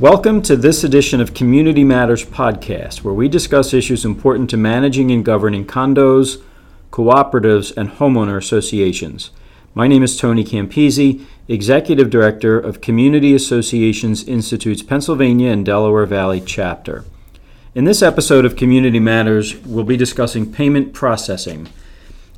Welcome to this edition of Community Matters Podcast, where we discuss issues important to managing and governing condos, cooperatives, and homeowner associations. My name is Tony Campisi, Executive Director of Community Associations Institute's Pennsylvania and Delaware Valley Chapter. In this episode of Community Matters, we'll be discussing payment processing.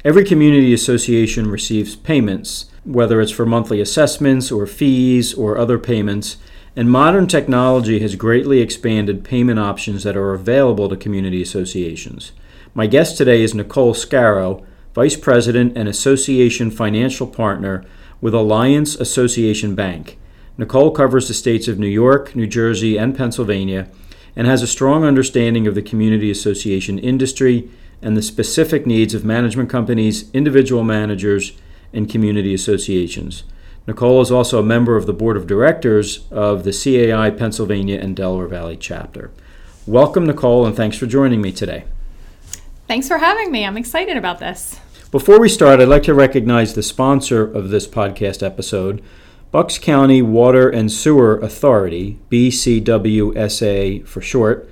Every community association receives payments, whether it's for monthly assessments or fees or other payments, and modern technology has greatly expanded payment options that are available to community associations. My guest today is Nicole Scarrow, Vice President and Association Financial Partner with Alliance Association Bank. Nicole covers the states of New York, New Jersey, and Pennsylvania, and has a strong understanding of the community association industry and the specific needs of management companies, individual managers, and community associations. Nicole is also a member of the Board of Directors of the CAI Pennsylvania and Delaware Valley Chapter. Welcome, Nicole, and thanks for joining me today. Thanks for having me. I'm excited about this. Before we start, I'd like to recognize the sponsor of this podcast episode, Bucks County Water and Sewer Authority, BCWSA for short,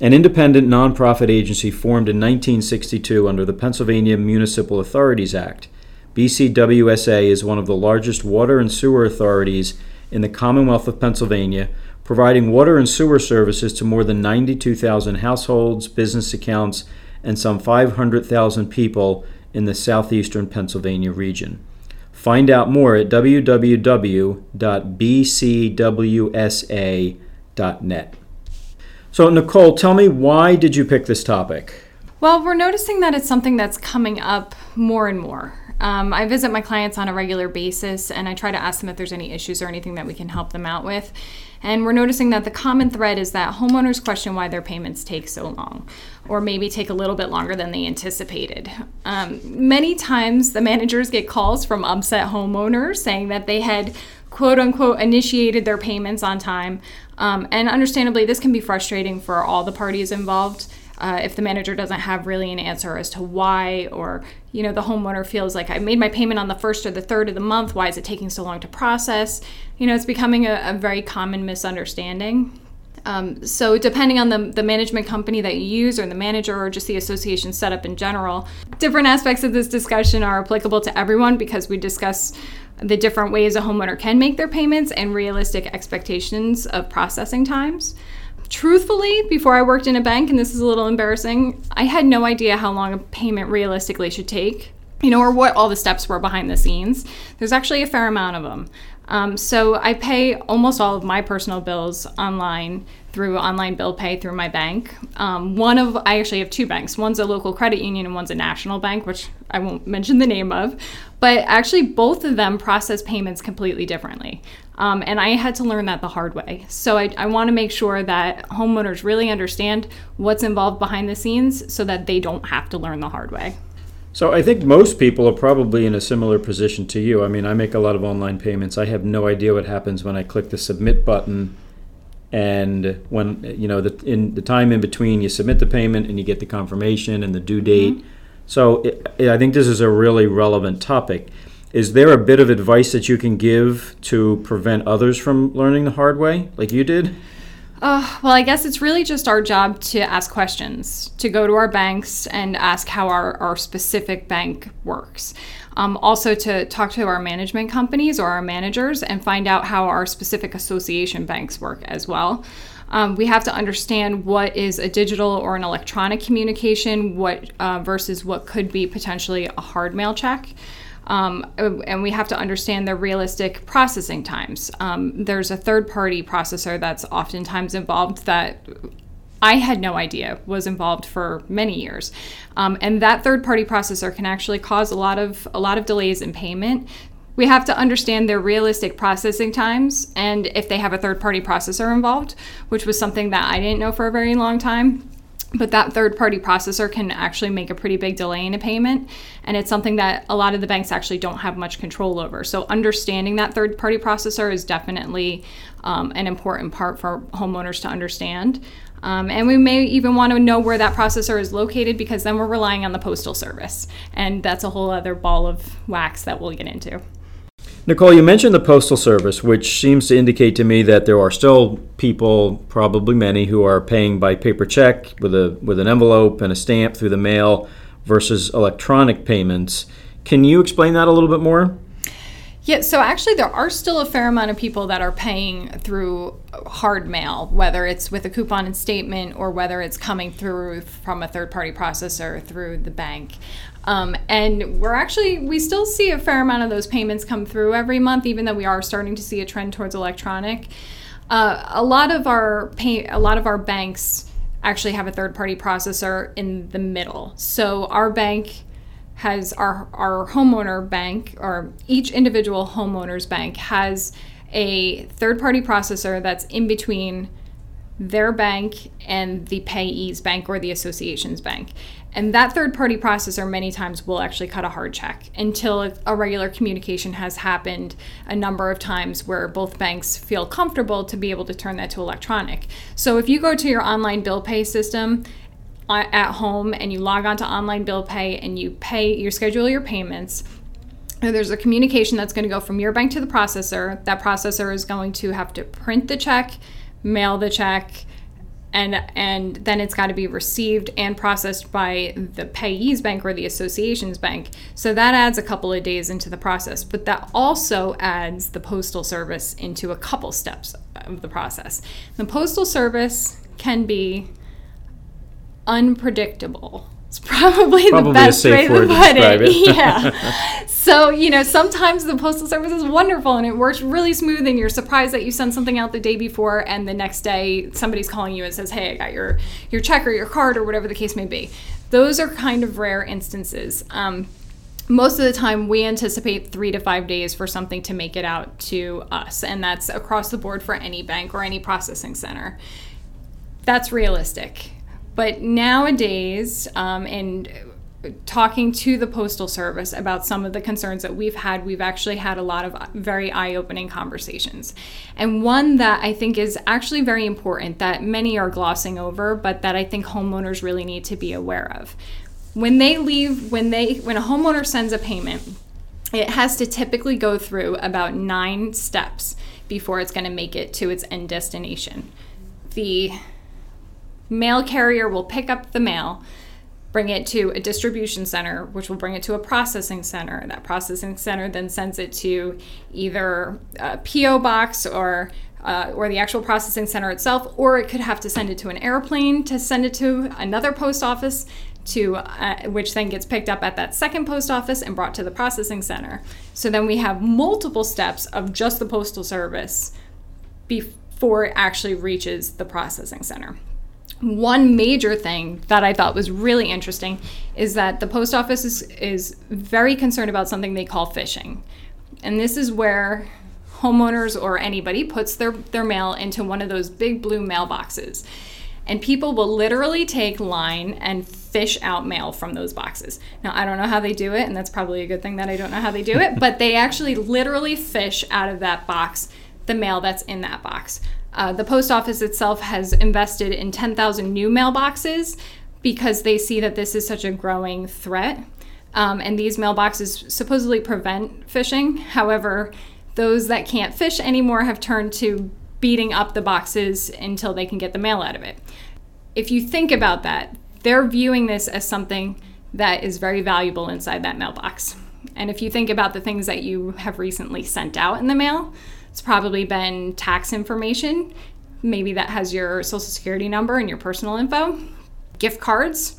an independent nonprofit agency formed in 1962 under the Pennsylvania Municipal Authorities Act. BCWSA is one of the largest water and sewer authorities in the Commonwealth of Pennsylvania, providing water and sewer services to more than 92,000 households, business accounts, and some 500,000 people in the southeastern Pennsylvania region. Find out more at www.bcwsa.net. So, Nicole, tell me, why did you pick this topic? Well, we're noticing that it's something that's coming up more and more. I visit my clients on a regular basis, and I try to ask them if there's any issues or anything that we can help them out with. And we're noticing that the common thread is that homeowners question why their payments take so long, or maybe take a little bit longer than they anticipated. Many times the managers get calls from upset homeowners saying that they had quote unquote initiated their payments on time. And understandably, this can be frustrating for all the parties involved. If the manager doesn't have really an answer as to why, or, you know, the homeowner feels like I made my payment on the 1st or the 3rd of the month, why is it taking so long to process? You know, it's becoming a very common misunderstanding. So depending on the management company that you use, or the manager, or just the association setup in general, different aspects of this discussion are applicable to everyone, because we discuss the different ways a homeowner can make their payments and realistic expectations of processing times. Truthfully, before I worked in a bank, and this is a little embarrassing, I had no idea how long a payment realistically should take, you know, or what all the steps were behind the scenes. There's actually a fair amount of them. So I pay almost all of my personal bills online through online bill pay through my bank. I actually have two banks. One's a local credit union and one's a national bank, which I won't mention the name of, but actually both of them process payments completely differently. And I had to learn that the hard way. So I want to make sure that homeowners really understand what's involved behind the scenes, so that they don't have to learn the hard way. So I think most people are probably in a similar position to you. I mean, I make a lot of online payments. I have no idea what happens when I click the submit button, and when, you know, in the time in between, you submit the payment and you get the confirmation and the due date. Mm-hmm. So I think this is a really relevant topic. Is there a bit of advice that you can give to prevent others from learning the hard way, like you did? Well, I guess it's really just our job to ask questions, to go to our banks and ask how our specific bank works. Also to talk to our management companies or our managers and find out how our specific association banks work as well. We have to understand what is a digital or an electronic communication, versus what could be potentially a hard mail check. And we have to understand the realistic processing times. There's a third-party processor that's oftentimes involved that I had no idea was involved for many years. And that third-party processor can actually cause a lot of delays in payment. We have to understand their realistic processing times, and if they have a third-party processor involved, which was something that I didn't know for a very long time. But that third-party processor can actually make a pretty big delay in a payment, and it's something that a lot of the banks actually don't have much control over. So understanding that third-party processor is definitely an important part for homeowners to understand. And we may even want to know where that processor is located, because then we're relying on the Postal Service, and that's a whole other ball of wax that we'll get into. Nicole, you mentioned the Postal Service, which seems to indicate to me that there are still people, probably many, who are paying by paper check with an envelope and a stamp through the mail versus electronic payments. Can you explain that a little bit more? Yeah, so actually there are still a fair amount of people that are paying through hard mail, whether it's with a coupon and statement or whether it's coming through from a third-party processor through the bank. And we still see a fair amount of those payments come through every month, even though we are starting to see a trend towards electronic. A lot of our banks actually have a third-party processor in the middle. So our bank has our homeowner bank, or each individual homeowner's bank has a third-party processor that's in between their bank and the payee's bank or the association's bank. And that third-party processor many times will actually cut a hard check until a regular communication has happened a number of times where both banks feel comfortable to be able to turn that to electronic. So if you go to your online bill pay system at home and you log on to online bill pay and you schedule your payments, there's a communication that's going to go from your bank to the processor. That processor is going to have to print the check, mail the check, and then it's got to be received and processed by the payee's bank or the association's bank. So that adds a couple of days into the process, but that also adds the Postal Service into a couple steps of the process. The Postal Service can be unpredictable. It's probably the best way to put it. Yeah. So, sometimes the Postal Service is wonderful and it works really smooth and you're surprised that you send something out the day before and the next day somebody's calling you and says, hey, I got your check or your card or whatever the case may be. Those are kind of rare instances. Most of the time we anticipate 3 to 5 days for something to make it out to us, and that's across the board for any bank or any processing center. That's realistic. But nowadays, and talking to the Postal Service about some of the concerns that we've actually had a lot of very eye-opening conversations. And one that I think is actually very important that many are glossing over, but that I think homeowners really need to be aware of. When a homeowner sends a payment, it has to typically go through about 9 steps before it's going to make it to its end destination. The mail carrier will pick up the mail, bring it to a distribution center, which will bring it to a processing center. That processing center then sends it to either a PO box or the actual processing center itself, or it could have to send it to an airplane to send it to another post office, which then gets picked up at that second post office and brought to the processing center. So then we have multiple steps of just the Postal Service before it actually reaches the processing center. One major thing that I thought was really interesting is that the post office is very concerned about something they call phishing. And this is where homeowners or anybody puts their mail into one of those big blue mailboxes. And people will literally take line and fish out mail from those boxes. Now, I don't know how they do it, and that's probably a good thing that I don't know how they do it, but they actually literally fish out of that box the mail that's in that box. The post office itself has invested in 10,000 new mailboxes because they see that this is such a growing threat. And these mailboxes supposedly prevent phishing. However, those that can't fish anymore have turned to beating up the boxes until they can get the mail out of it. If you think about that, they're viewing this as something that is very valuable inside that mailbox. And if you think about the things that you have recently sent out in the mail, it's probably been tax information, maybe that has your social security number and your personal info, gift cards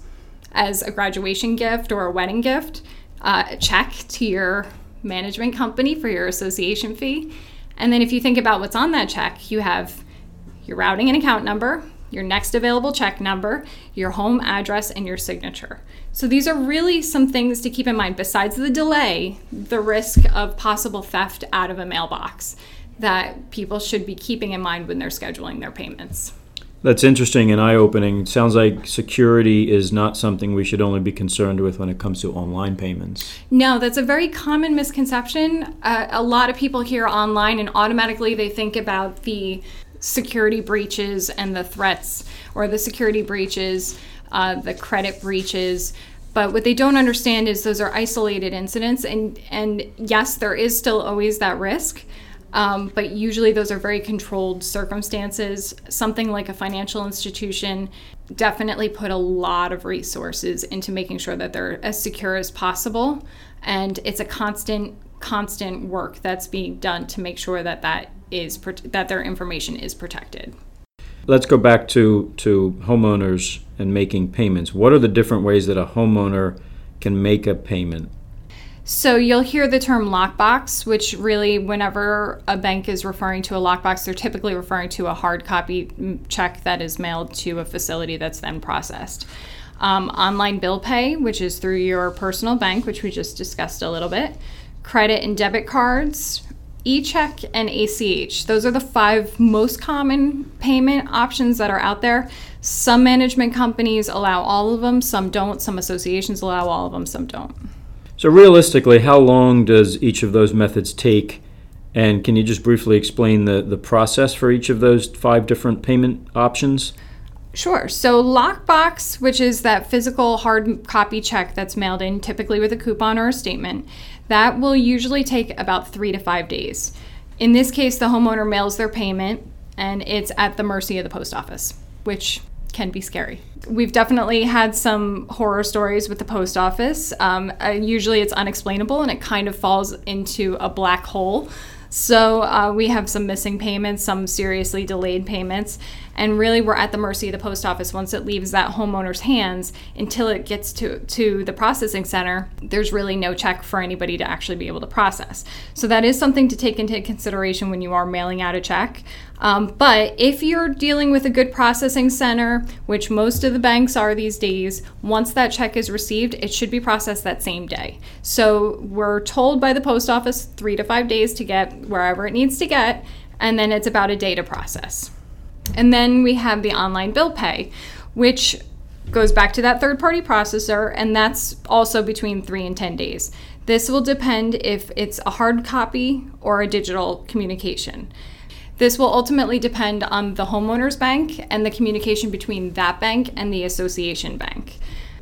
as a graduation gift or a wedding gift, a check to your management company for your association fee. And then if you think about what's on that check, you have your routing and account number, your next available check number, your home address, and your signature. So these are really some things to keep in mind besides the delay, the risk of possible theft out of a mailbox that people should be keeping in mind when they're scheduling their payments. That's interesting and eye-opening. Sounds like security is not something we should only be concerned with when it comes to online payments. No, that's a very common misconception. A lot of people hear online and automatically they think about the security breaches and the threats, or the security breaches, the credit breaches. But what they don't understand is those are isolated incidents. And yes, there is still always that risk. But usually those are very controlled circumstances. Something like a financial institution definitely put a lot of resources into making sure that they're as secure as possible. And it's a constant work that's being done to make sure that their information is protected. Let's go back to homeowners and making payments. What are the different ways that a homeowner can make a payment? So you'll hear the term lockbox, which really whenever a bank is referring to a lockbox, they're typically referring to a hard copy check that is mailed to a facility that's then processed. Online bill pay, which is through your personal bank, which we just discussed a little bit. Credit and debit cards, e-check, and ACH. Those are the 5 most common payment options that are out there. Some management companies allow all of them, some don't. Some associations allow all of them, some don't. So realistically, how long does each of those methods take? And can you just briefly explain the process for each of those 5 different payment options? Sure. So lockbox, which is that physical hard copy check that's mailed in, typically with a coupon or a statement, that will usually take about 3 to 5 days. In this case, the homeowner mails their payment, and it's at the mercy of the post office, which can be scary. We've definitely had some horror stories with the post office. Usually it's unexplainable and it kind of falls into a black hole. So we have some missing payments, some seriously delayed payments, and really we're at the mercy of the post office once it leaves that homeowner's hands until it gets to the processing center. There's really no check for anybody to actually be able to process. So that is something to take into consideration when you are mailing out a check. But if you're dealing with a good processing center, which most of the banks are these days, once that check is received, it should be processed that same day. So we're told by the post office 3 to 5 days to get wherever it needs to get, and then it's about a day to process. And then we have the online bill pay, which goes back to that third-party processor, and that's also between 3 and 10 days. This will depend if it's a hard copy or a digital communication. This will ultimately depend on the homeowner's bank and the communication between that bank and the association bank.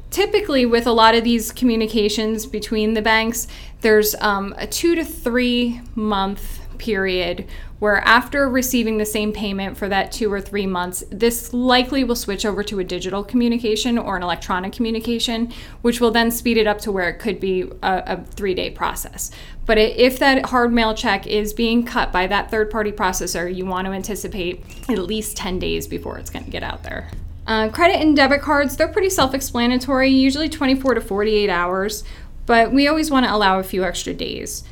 Typically, with a lot of these communications between the banks, there's a 2 to 3 month period where after receiving the same payment for that 2 or 3 months, this likely will switch over to a digital communication or an electronic communication, which will then speed it up to where it could be a 3-day process. But if that hard mail check is being cut by that third-party processor, you want to anticipate at least 10 days before it's going to get out there. Credit and debit cards, they're pretty self-explanatory, usually 24 to 48 hours, but we always want to allow a few extra days.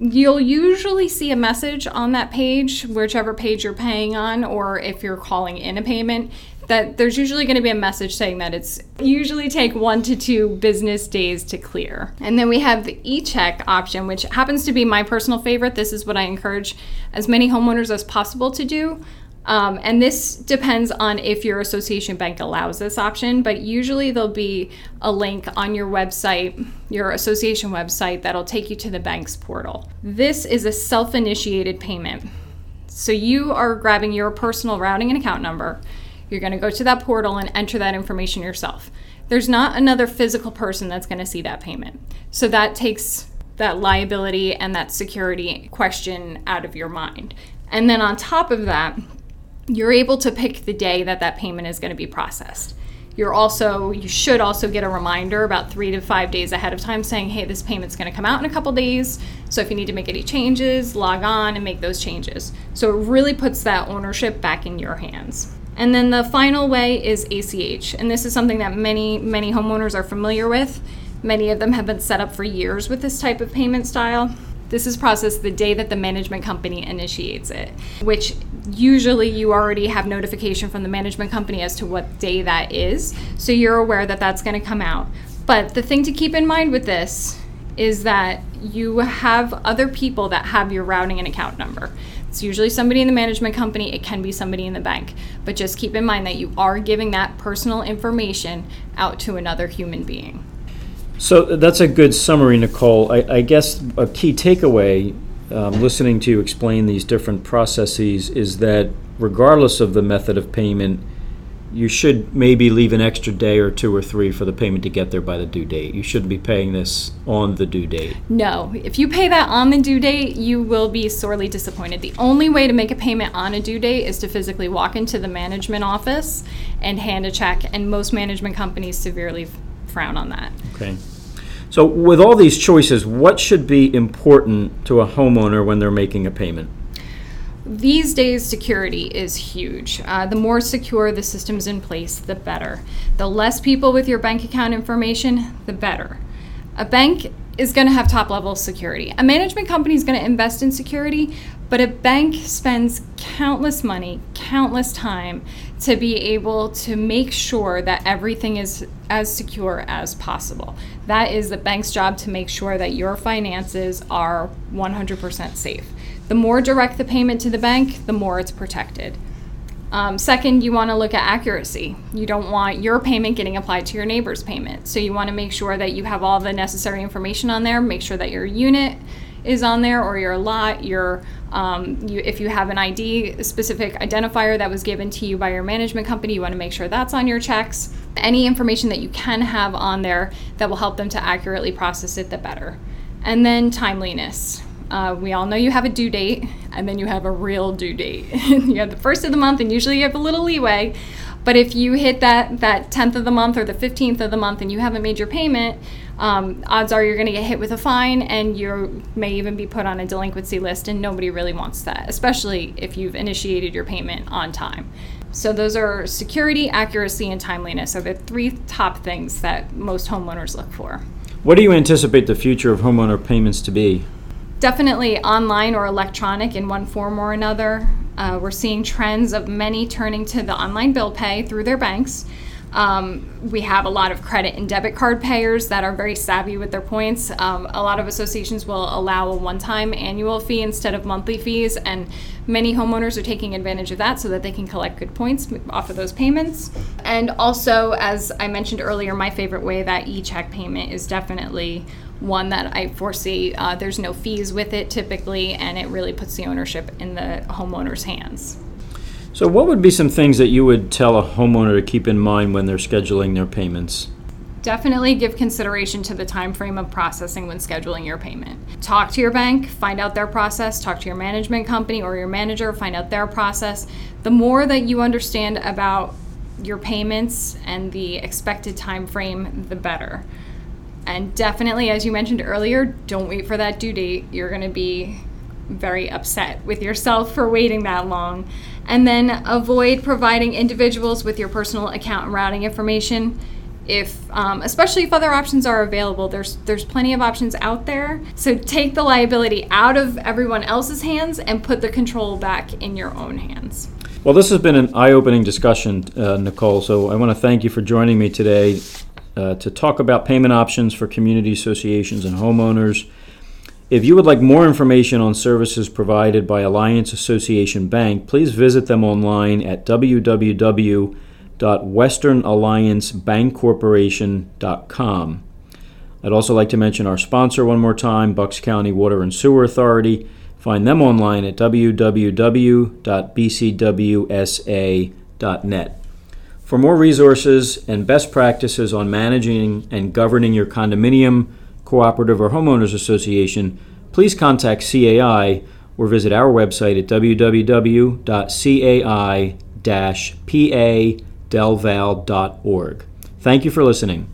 You'll usually see a message on that page, whichever page you're paying on, or if you're calling in a payment, that there's usually going to be a message saying that it's usually take 1 to 2 business days to clear. And then we have the e-check option, which happens to be my personal favorite. This is what I encourage as many homeowners as possible to do. And this depends on if your association bank allows this option, but usually there'll be a link on your website, your association website, that'll take you to the bank's portal. This is a self-initiated payment. So you are grabbing your personal routing and account number. You're going to go to that portal and enter that information yourself. There's not another physical person that's going to see that payment. So that takes that liability and that security question out of your mind. And then on top of that, you're able to pick the day that payment is going to be processed. You should also get a reminder about 3 to 5 days ahead of time saying, hey, this payment's going to come out in a couple days. So if you need to make any changes, log on and make those changes. So it really puts that ownership back in your hands. And then the final way is ACH. And this is something that many, many homeowners are familiar with. Many of them have been set up for years with this type of payment style. This is processed the day that the management company initiates it, which usually you already have notification from the management company as to what day that is. So you're aware that that's going to come out. But the thing to keep in mind with this is that you have other people that have your routing and account number. It's usually somebody in the management company. It can be somebody in the bank. But just keep in mind that you are giving that personal information out to another human being. So that's a good summary, Nicole. I guess a key takeaway listening to you explain these different processes is that regardless of the method of payment, you should maybe leave an extra day or two or three for the payment to get there by the due date. You shouldn't be paying this on the due date. No. If you pay that on the due date, you will be sorely disappointed. The only way to make a payment on a due date is to physically walk into the management office and hand a check, and most management companies severely frown on that. Okay. So with all these choices, what should be important to a homeowner when they're making a payment? These days, security is huge. The more secure the systems in place, the better. The less people with your bank account information, the better. A bank is going to have top-level security. A management company is going to invest in security, but a bank spends countless money, countless time to be able to make sure that everything is as secure as possible. That is the bank's job, to make sure that your finances are 100% safe. The more direct the payment to the bank, the more it's protected. Second, you want to look at accuracy. You don't want your payment getting applied to your neighbor's payment. So you want to make sure that you have all the necessary information on there. Make sure that your unit is on there, or your lot, if you have an ID, specific identifier that was given to you by your management company, you want to make sure that's on your checks. Any information that you can have on there that will help them to accurately process it, the better. And then timeliness. We all know you have a due date, and then you have a real due date. You have the first of the month, and usually you have a little leeway. But if you hit that 10th of the month or the 15th of the month and you haven't made your payment, odds are you're going to get hit with a fine, and you may even be put on a delinquency list, and nobody really wants that, especially if you've initiated your payment on time. So those are security, accuracy, and timeliness are the three top things that most homeowners look for. What do you anticipate the future of homeowner payments to be? Definitely online or electronic in one form or another. We're seeing trends of many turning to the online bill pay through their banks. We have a lot of credit and debit card payers that are very savvy with their points. A lot of associations will allow a one-time annual fee instead of monthly fees, and many homeowners are taking advantage of that so that they can collect good points off of those payments. And also, as I mentioned earlier, my favorite way, that e-check payment is definitely one that I foresee. There's no fees with it typically, and it really puts the ownership in the homeowner's hands. So what would be some things that you would tell a homeowner to keep in mind when they're scheduling their payments? Definitely give consideration to the time frame of processing when scheduling your payment. Talk to your bank, find out their process. Talk to your management company or your manager, find out their process. The more that you understand about your payments and the expected time frame, the better. And definitely, as you mentioned earlier, don't wait for that due date. You're going to be very upset with yourself for waiting that long. And then avoid providing individuals with your personal account and routing information, especially if other options are available. There's plenty of options out there. So take the liability out of everyone else's hands and put the control back in your own hands. Well, this has been an eye-opening discussion, Nicole. So I want to thank you for joining me today to talk about payment options for community associations and homeowners. If you would like more information on services provided by Alliance Association Bank, please visit them online at www.westernalliancebankcorporation.com. I'd also like to mention our sponsor one more time, Bucks County Water and Sewer Authority. Find them online at www.bcwsa.net. For more resources and best practices on managing and governing your condominium, cooperative, or homeowners association, please contact CAI or visit our website at www.cai-padelval.org. Thank you for listening.